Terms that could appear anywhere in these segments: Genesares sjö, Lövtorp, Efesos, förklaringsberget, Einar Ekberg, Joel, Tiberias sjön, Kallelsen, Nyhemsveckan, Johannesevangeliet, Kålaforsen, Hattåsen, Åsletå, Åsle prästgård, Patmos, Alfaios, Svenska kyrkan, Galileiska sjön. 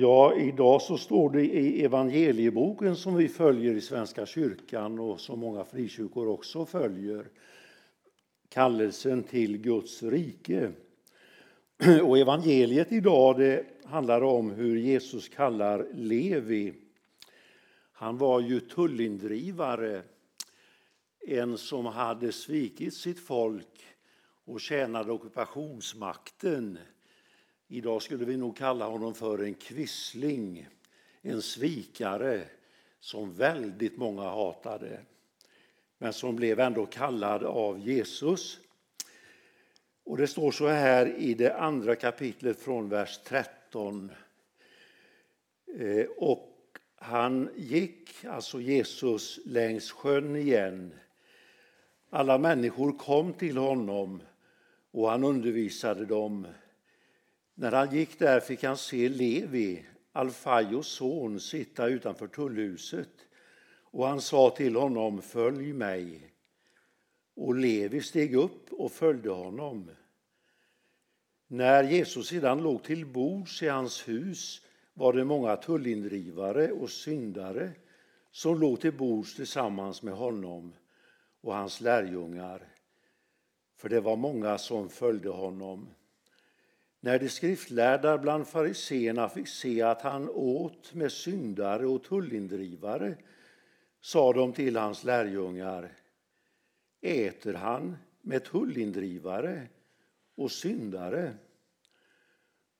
Ja, idag så står det i evangelieboken som vi följer i Svenska kyrkan och som många frikyrkor också följer. Kallelsen till Guds rike. Och evangeliet idag, det handlar om hur Jesus kallar Levi. Han var ju tullindrivare. En som hade svikit sitt folk och tjänade ockupationsmakten. Idag skulle vi nog kalla honom för en kvissling, en svikare som väldigt många hatade. Men som blev ändå kallad av Jesus. Och det står så här i det andra kapitlet från vers 13. Och han gick, alltså Jesus, längs sjön igen. Alla människor kom till honom och han undervisade dem. När han gick där fick han se Levi, Alfaios son, sitta utanför tullhuset. Och han sa till honom, följ mig. Och Levi steg upp och följde honom. När Jesus sedan låg till bords i hans hus var det många tullindrivare och syndare som låg till bords tillsammans med honom och hans lärjungar. För det var många som följde honom. När de skriftlärda bland fariseerna fick se att han åt med syndare och tullindrivare, sa de till hans lärjungar, äter han med tullindrivare och syndare?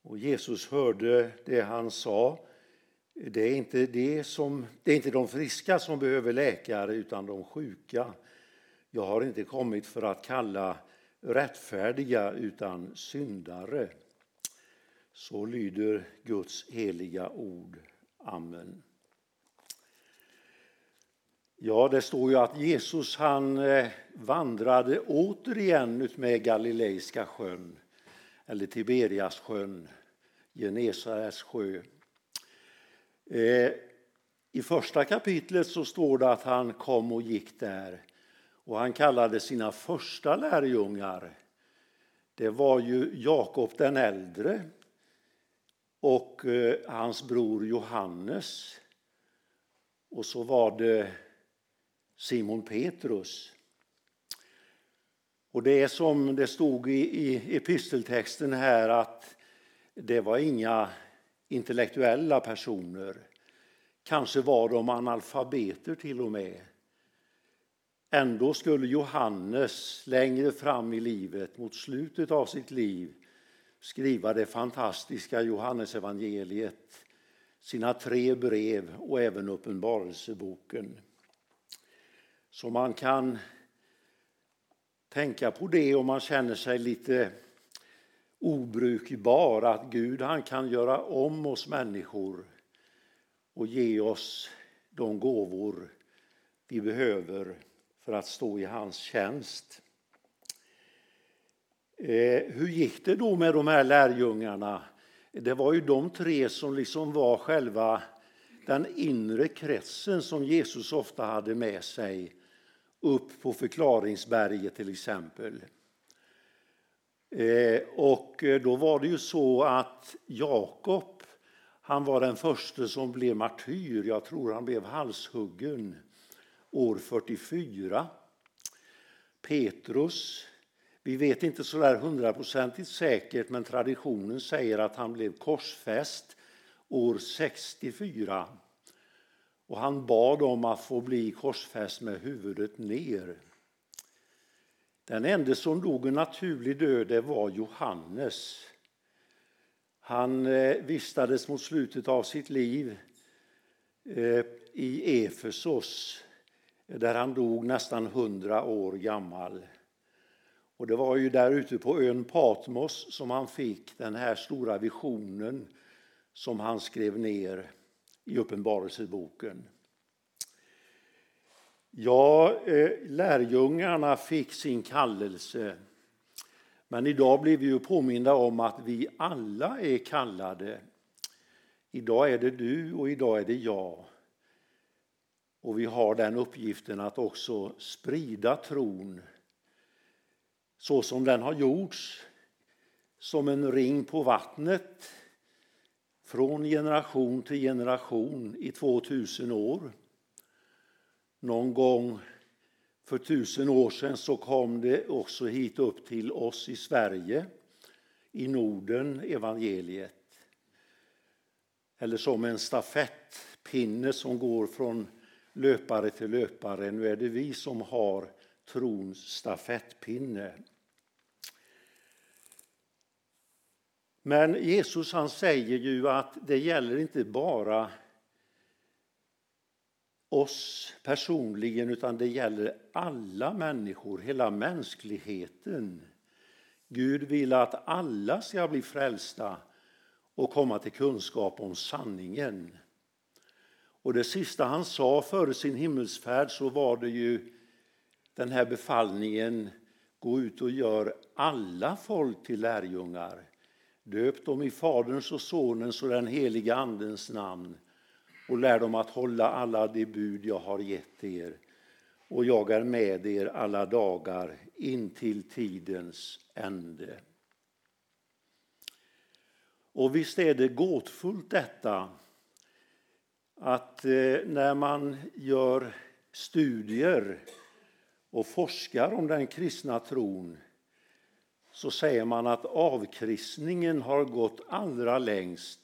Och Jesus hörde det han sa, det är inte de friska som behöver läkare utan de sjuka. Jag har inte kommit för att kalla rättfärdiga utan syndare. Så lyder Guds heliga ord. Amen. Ja, det står ju att Jesus han vandrade återigen ut med Galileiska sjön. Eller Tiberias sjön, Genesares sjö. I första kapitlet så står det att han kom och gick där. Och han kallade sina första lärjungar. Det var ju Jakob den äldre och hans bror Johannes. Och så var det Simon Petrus. Och det är som det stod i episteltexten här att det var inga intellektuella personer. Kanske var de analfabeter till och med. Ändå skulle Johannes längre fram i livet, mot slutet av sitt liv, skriva det fantastiska Johannesevangeliet, sina 3 brev och även uppenbarelseboken. Så man kan tänka på det om man känner sig lite obrukbar, att Gud han kan göra om oss människor och ge oss de gåvor vi behöver för att stå i hans tjänst. Hur gick det då med de här lärjungarna? Det var ju de 3 som liksom var själva den inre kretsen som Jesus ofta hade med sig upp på förklaringsberget till exempel. Och då var det ju så att Jakob, han var den första som blev martyr. Jag tror han blev halshuggen år 44. Petrus, vi vet inte så där 100% säkert, men traditionen säger att han blev korsfäst år 64. Och han bad om att få bli korsfäst med huvudet ner. Den enda som dog en naturlig död, det var Johannes. Han vistades mot slutet av sitt liv i Efesos, där han dog nästan 100 år gammal. Och det var ju där ute på ön Patmos som han fick den här stora visionen som han skrev ner i uppenbarelseboken. Ja, lärjungarna fick sin kallelse. Men idag blir vi ju påminda om att vi alla är kallade. Idag är det du och idag är det jag. Och vi har den uppgiften att också sprida tron. Så som den har gjorts. Som en ring på vattnet. från generation till generation i 2000 år. Någon gång för 1000 år sedan så kom det också hit upp till oss i Sverige, i Norden, evangeliet. Eller som en stafettpinne som går från löpare till löpare. Nu är det vi som har trons stafettpinne. Men Jesus, han säger ju att det gäller inte bara oss personligen, utan det gäller alla människor, hela mänskligheten. Gud vill att alla ska bli frälsta och komma till kunskap om sanningen. Och det sista han sa före sin himmelsfärd så var det ju den här befallningen: gå ut och gör alla folk till lärjungar. Döp dem i Faderns och Sonens och den heliga Andens namn och lär dem att hålla alla de bud jag har gett er. Och jag är med er alla dagar in till tidens ände. Och visst är det gåtfullt detta, att när man gör studier och forskar om den kristna tron så säger man att avkristningen har gått allra längst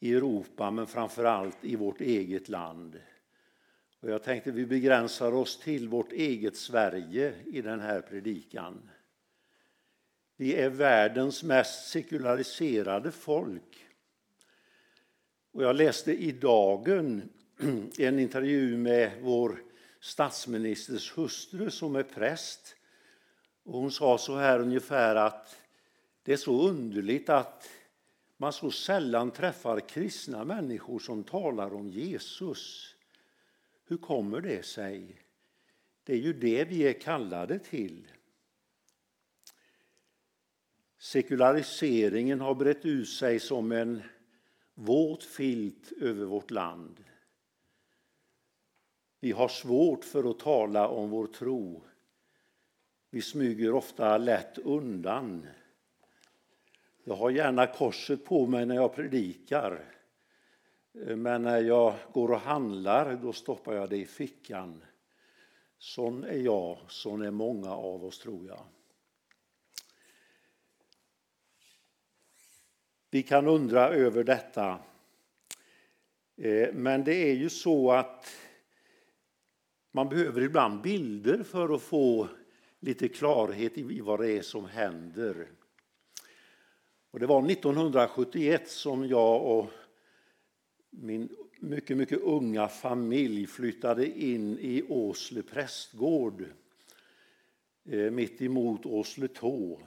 i Europa, men framförallt i vårt eget land. Och jag tänkte vi begränsar oss till vårt eget Sverige i den här predikan. Vi är världens mest sekulariserade folk. Och jag läste i Dagen en intervju med vår statsministers hustru som är präst. Och hon sa så här ungefär, att det är så underligt att man så sällan träffar kristna människor som talar om Jesus. Hur kommer det sig? Det är ju det vi är kallade till. Sekulariseringen har brett ut sig som en våt filt över vårt land. Vi har svårt för att tala om vår tro. Vi smyger ofta lätt undan. Jag har gärna korset på mig när jag predikar. Men när jag går och handlar, då stoppar jag det i fickan. Sån är jag, sån är många av oss, tror jag. Vi kan undra över detta. Men det är ju så att man behöver ibland bilder för att få lite klarhet i vad det är som händer. Och det var 1971 som jag och min mycket, mycket unga familj flyttade in i Åsle prästgård, mitt emot Åsletå.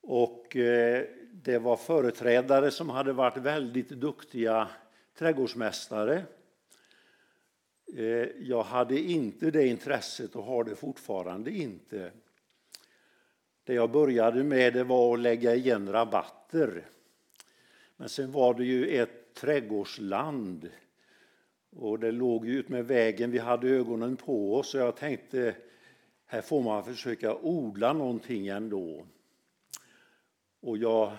Och det var företrädare som hade varit väldigt duktiga trädgårdsmästare. Jag hade inte det intresset och har det fortfarande inte. Det jag började med, det var att lägga igen rabatter. Men sen var det ju ett trädgårdsland och det låg ju ut med vägen. Vi hade ögonen på oss och jag tänkte, här får man försöka odla någonting ändå. Och jag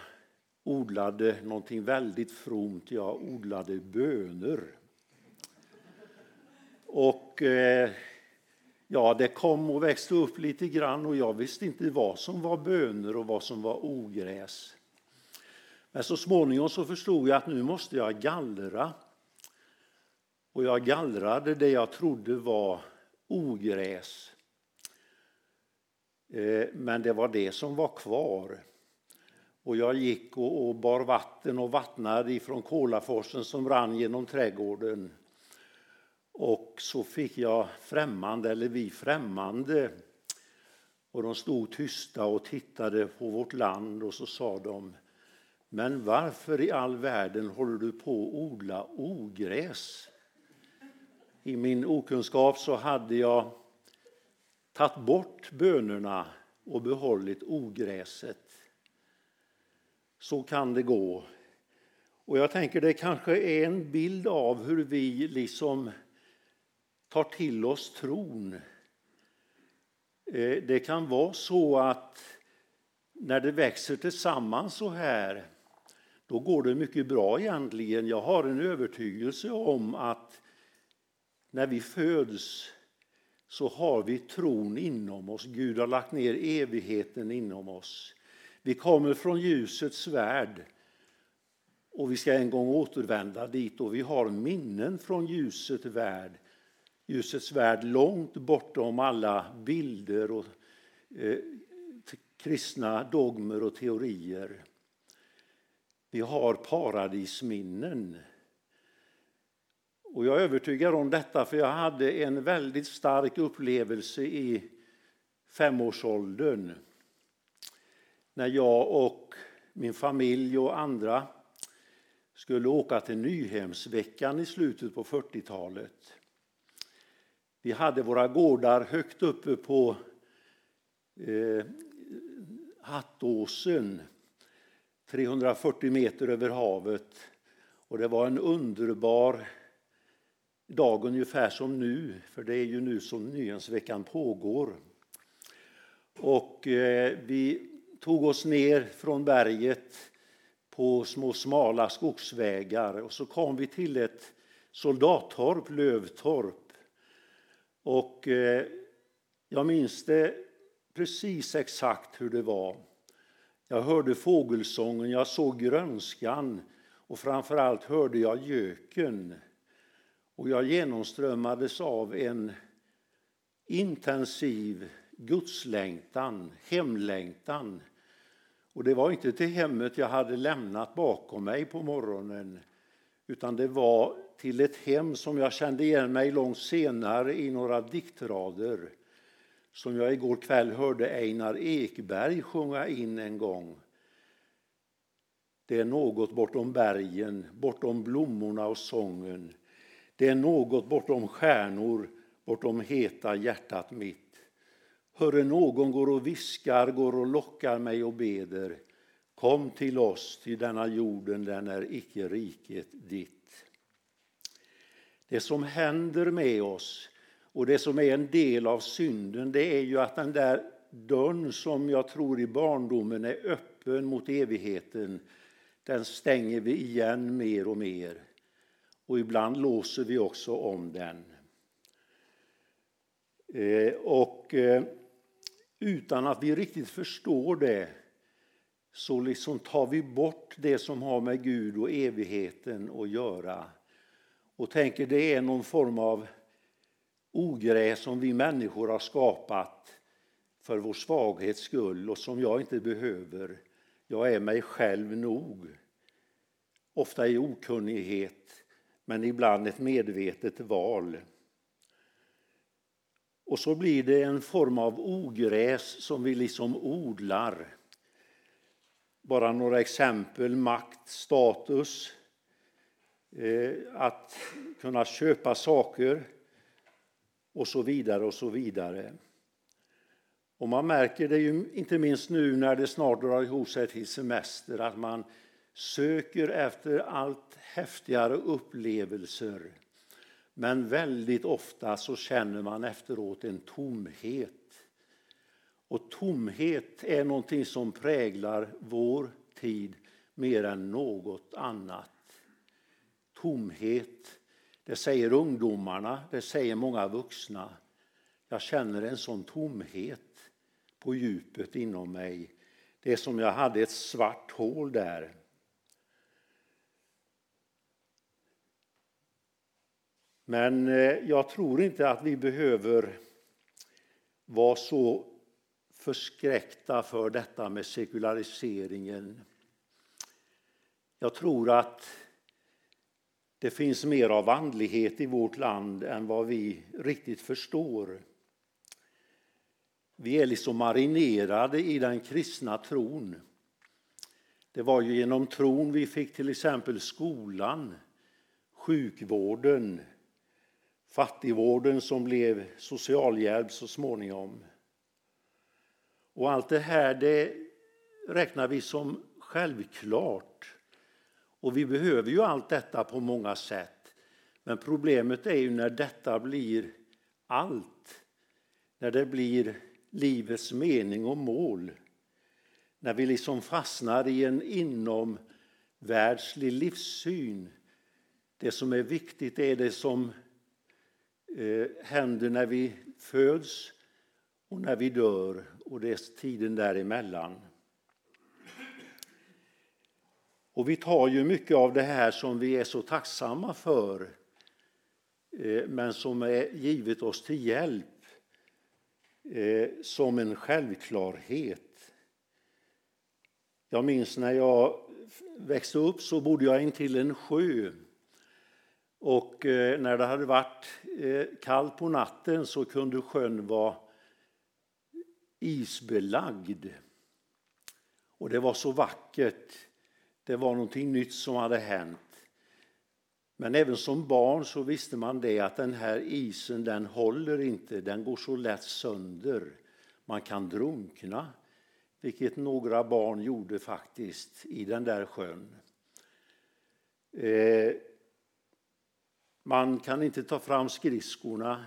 odlade någonting väldigt fromt. Jag odlade bönor. Och ja, det kom och växte upp lite grann och jag visste inte vad som var bönor och vad som var ogräs. Men så småningom så förstod jag att nu måste jag gallra. Och jag gallrade det jag trodde var ogräs. Men det var det som var kvar. Och jag gick och bar vatten och vattnade ifrån Kålaforsen som rann genom trädgården. Och så fick jag främmande, eller vi främmande. Och de stod tysta och tittade på vårt land och så sa de: men varför i all världen håller du på att odla ogräs? I min okunskap så hade jag tagit bort bönorna och behållit ogräset. Så kan det gå. Och jag tänker det kanske är en bild av hur vi liksom tar till oss tron. Det kan vara så att när det växer tillsammans så här, då går det mycket bra egentligen. Jag har en övertygelse om att när vi föds så har vi tron inom oss. Gud har lagt ner evigheten inom oss. Vi kommer från ljusets värld och vi ska en gång återvända dit. Och vi har minnen från ljusets värld långt bortom alla bilder och kristna dogmer och teorier. Vi har paradisminnen. Och jag är övertygad om detta, för jag hade en väldigt stark upplevelse i 5-årsåldern. När jag och min familj och andra skulle åka till Nyhemsveckan i slutet på 40-talet. Vi hade våra gårdar högt uppe på Hattåsen, 340 meter över havet. Och det var en underbar dag, ungefär som nu, för det är ju nu som Nyhemsveckan pågår. Och vi tog oss ner från berget på små smala skogsvägar och så kom vi till ett soldattorp, Lövtorp. Och jag minns det precis exakt hur det var. Jag hörde fågelsången, jag såg grönskan och framförallt hörde jag göken. Och jag genomströmmades av en intensiv gudslängtan, hemlängtan. Och det var inte till hemmet jag hade lämnat bakom mig på morgonen, utan det var till ett hem som jag kände igen mig långt senare i några diktrader som jag igår kväll hörde Einar Ekberg sjunga in en gång. Det är något bortom bergen, bortom blommorna och sången. Det är något bortom stjärnor, bortom heta hjärtat mitt. Hörre, någon går och viskar, går och lockar mig och beder. Kom till oss, till denna jorden, den är icke riket ditt. Det som händer med oss och det som är en del av synden, det är ju att den där dörren som jag tror i barndomen är öppen mot evigheten, den stänger vi igen mer och mer. Och ibland låser vi också om den. Utan att vi riktigt förstår det så liksom tar vi bort det som har med Gud och evigheten att göra. Och tänker det är någon form av ogräs som vi människor har skapat för vår svaghets skull och som jag inte behöver. Jag är mig själv nog. Ofta i okunnighet. Men ibland ett medvetet val. Och så blir det en form av ogräs som vi liksom odlar. Bara några exempel. Makt, status. Att kunna köpa saker. Och så vidare och så vidare. Och man märker det ju inte minst nu när det snart drar ihop sig till semester. Att man söker efter allt häftigare upplevelser. Men väldigt ofta så känner man efteråt en tomhet. Och tomhet är någonting som präglar vår tid mer än något annat. Tomhet, det säger ungdomarna, det säger många vuxna. Jag känner en sån tomhet på djupet inom mig. Det är som jag hade ett svart hål där. Men jag tror inte att vi behöver vara så förskräckta för detta med sekulariseringen. Jag tror att det finns mer av andlighet i vårt land än vad vi riktigt förstår. Vi är liksom marinerade i den kristna tron. Det var ju genom tron vi fick till exempel skolan, sjukvården, fattigvården som blev socialhjälp så småningom. Och allt det här, det räknar vi som självklart. Och vi behöver ju allt detta på många sätt. Men problemet är ju när detta blir allt. När det blir livets mening och mål. När vi liksom fastnar i en inom världslig livssyn. Det som är viktigt är det som händer när vi föds och när vi dör, och det är tiden däremellan. Och vi tar ju mycket av det här som vi är så tacksamma för, men som är givet oss till hjälp som en självklarhet. Jag minns när jag växte upp så bodde jag intill en sjö. Och när det hade varit kallt på natten så kunde sjön vara isbelagd. Och det var så vackert. Det var någonting nytt som hade hänt. Men även som barn så visste man det att den här isen, den håller inte. Den går så lätt sönder. Man kan drunkna. Vilket några barn gjorde faktiskt i den där sjön. Man kan inte ta fram skridskorna.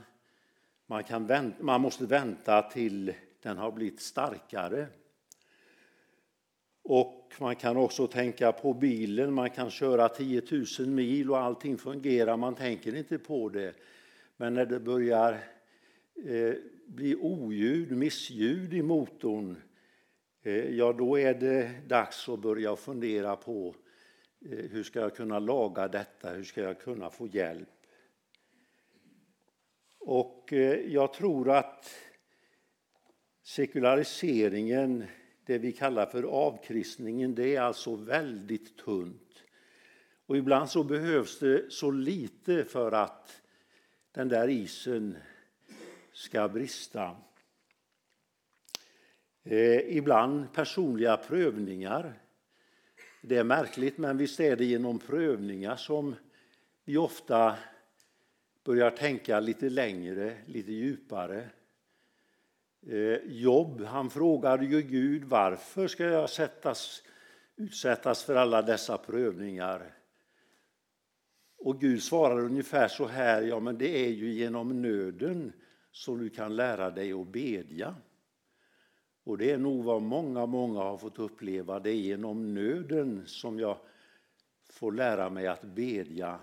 Man måste vänta till den har blivit starkare. Och man kan också tänka på bilen. Man kan köra 10 000 mil och allting fungerar. Man tänker inte på det. Men när det börjar bli missljud i motorn. Ja, då är det dags att börja fundera på hur ska jag kunna laga detta? Hur ska jag kunna få hjälp? Och jag tror att sekulariseringen, det vi kallar för avkristningen, det är alltså väldigt tunt. Och ibland så behövs det så lite för att den där isen ska brista. Ibland personliga prövningar. Det är märkligt, men visst är det genom prövningar som vi ofta börjar tänka lite längre, lite djupare. Job, han frågade ju Gud, varför ska jag utsättas för alla dessa prövningar? Och Gud svarar ungefär så här, ja men det är ju genom nöden som du kan lära dig att bedja. Och det är nog vad många har fått uppleva. Det är genom nöden som jag får lära mig att bedja.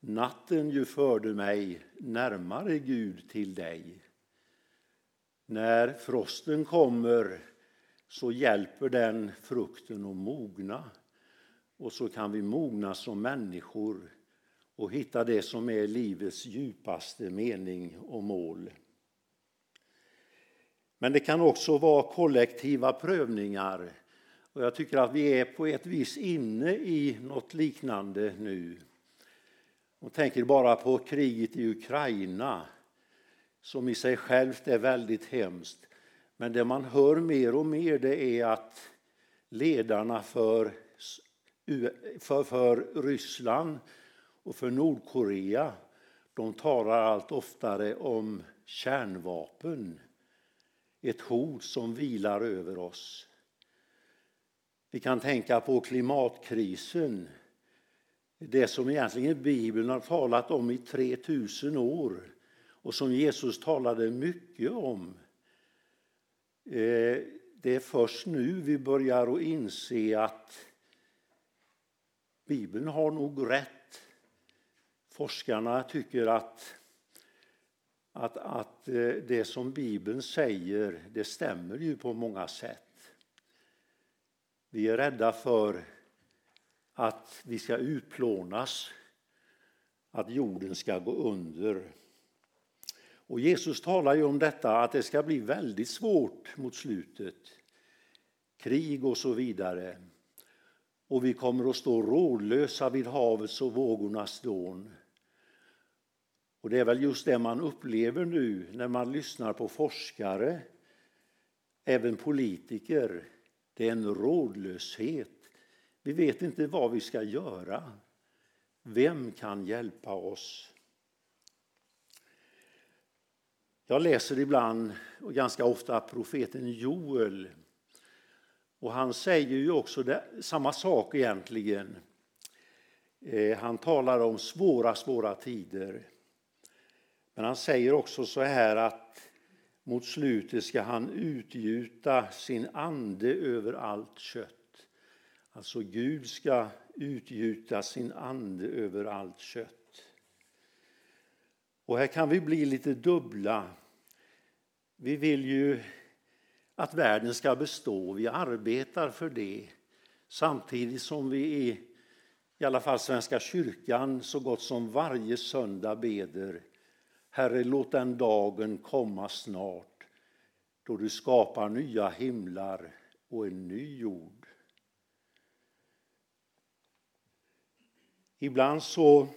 Natten ju förde mig närmare Gud till dig. När frosten kommer så hjälper den frukten att mogna. Och så kan vi mogna som människor och hitta det som är livets djupaste mening och mål. Men det kan också vara kollektiva prövningar. Och jag tycker att vi är på ett vis inne i något liknande nu. Och tänker bara på kriget i Ukraina, som i sig självt är väldigt hemskt. Men det man hör mer och mer, det är att ledarna för Ryssland och för Nordkorea, de talar allt oftare om kärnvapen. Ett hot som vilar över oss. Vi kan tänka på klimatkrisen. Det som egentligen Bibeln har talat om i 3000 år. Och som Jesus talade mycket om. Det är först nu vi börjar att inse att Bibeln har nog rätt. Forskarna tycker att det som Bibeln säger, det stämmer ju på många sätt. Vi är rädda för att vi ska utplånas, att jorden ska gå under. Och Jesus talar ju om detta, att det ska bli väldigt svårt mot slutet. Krig och så vidare. Och vi kommer att stå rådlösa vid havets och vågornas dån. Och det är väl just det man upplever nu när man lyssnar på forskare, även politiker. Det är en rådlöshet. Vi vet inte vad vi ska göra. Vem kan hjälpa oss? Jag läser ibland och ganska ofta profeten Joel. Och han säger ju också samma sak egentligen. Han talar om svåra tider. Men han säger också så här att mot slutet ska han utgjuta sin ande över allt kött. Alltså Gud ska utgjuta sin ande över allt kött. Och här kan vi bli lite dubbla. Vi vill ju att världen ska bestå. Vi arbetar för det. Samtidigt som vi i alla fall Svenska kyrkan så gott som varje söndag beder: Herre, låt den dagen komma snart då du skapar nya himlar och en ny jord. Ibland så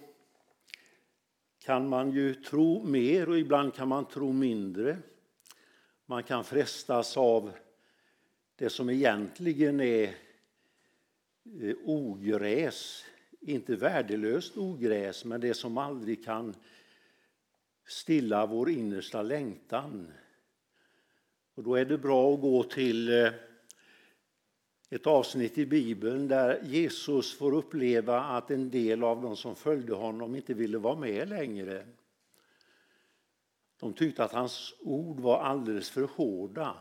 kan man ju tro mer och ibland kan man tro mindre. Man kan frestas av det som egentligen är ogräs. Inte värdelöst ogräs, men det som aldrig kan stilla vår innersta längtan. Och då är det bra att gå till ett avsnitt i Bibeln där Jesus får uppleva att en del av de som följde honom inte ville vara med längre. De tyckte att hans ord var alldeles för hårda.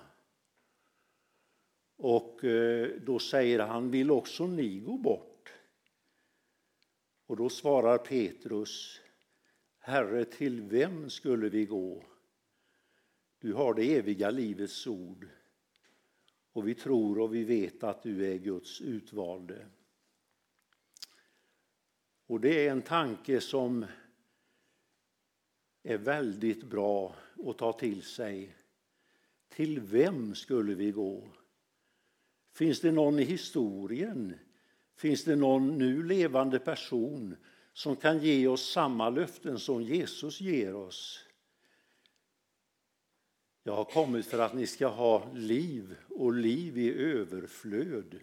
Och då säger han, vill också ni gå bort? Och då svarar Petrus, Herre, till vem skulle vi gå? Du har det eviga livets ord. Och vi tror och vi vet att du är Guds utvalde. Och det är en tanke som är väldigt bra att ta till sig. Till vem skulle vi gå? Finns det någon i historien? Finns det någon nu levande person som kan ge oss samma löften som Jesus ger oss? Jag har kommit för att ni ska ha liv och liv i överflöd.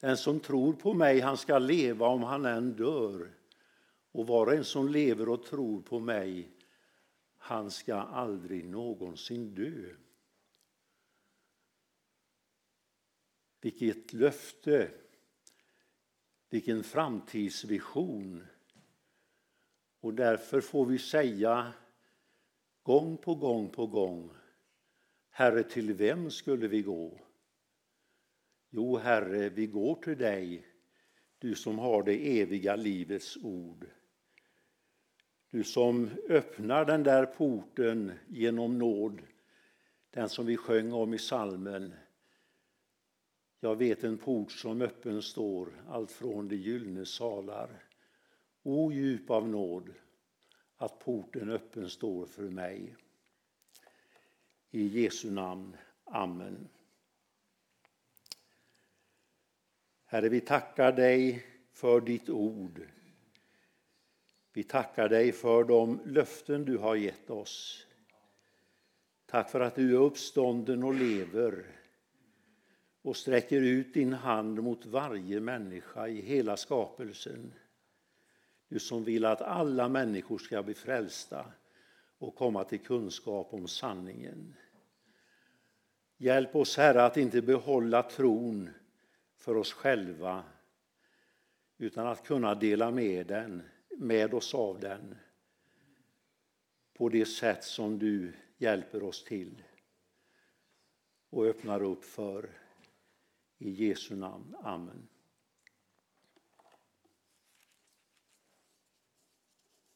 Den som tror på mig, han ska leva om han än dör. Och var och en som lever och tror på mig, han ska aldrig någonsin dö. Vilket löfte, vilken framtidsvision. Och därför får vi säga gång på gång på gång, Herre, till vem skulle vi gå? Jo, Herre, vi går till dig, du som har det eviga livets ord. Du som öppnar den där porten genom nåd, den som vi sjöng om i psalmen. Jag vet en port som öppen står, allt från de gyllene salar. O djup av nåd, att porten öppen står för mig. I Jesu namn, amen. Herre, vi tackar dig för ditt ord. Vi tackar dig för de löften du har gett oss. Tack för att du är uppstånden och lever och sträcker ut din hand mot varje människa i hela skapelsen. Du som vill att alla människor ska bli frälsta och komma till kunskap om sanningen. Hjälp oss, Herre, att inte behålla tron för oss själva utan att kunna dela med oss av den på det sätt som du hjälper oss till och öppnar upp för. I Jesu namn. Amen.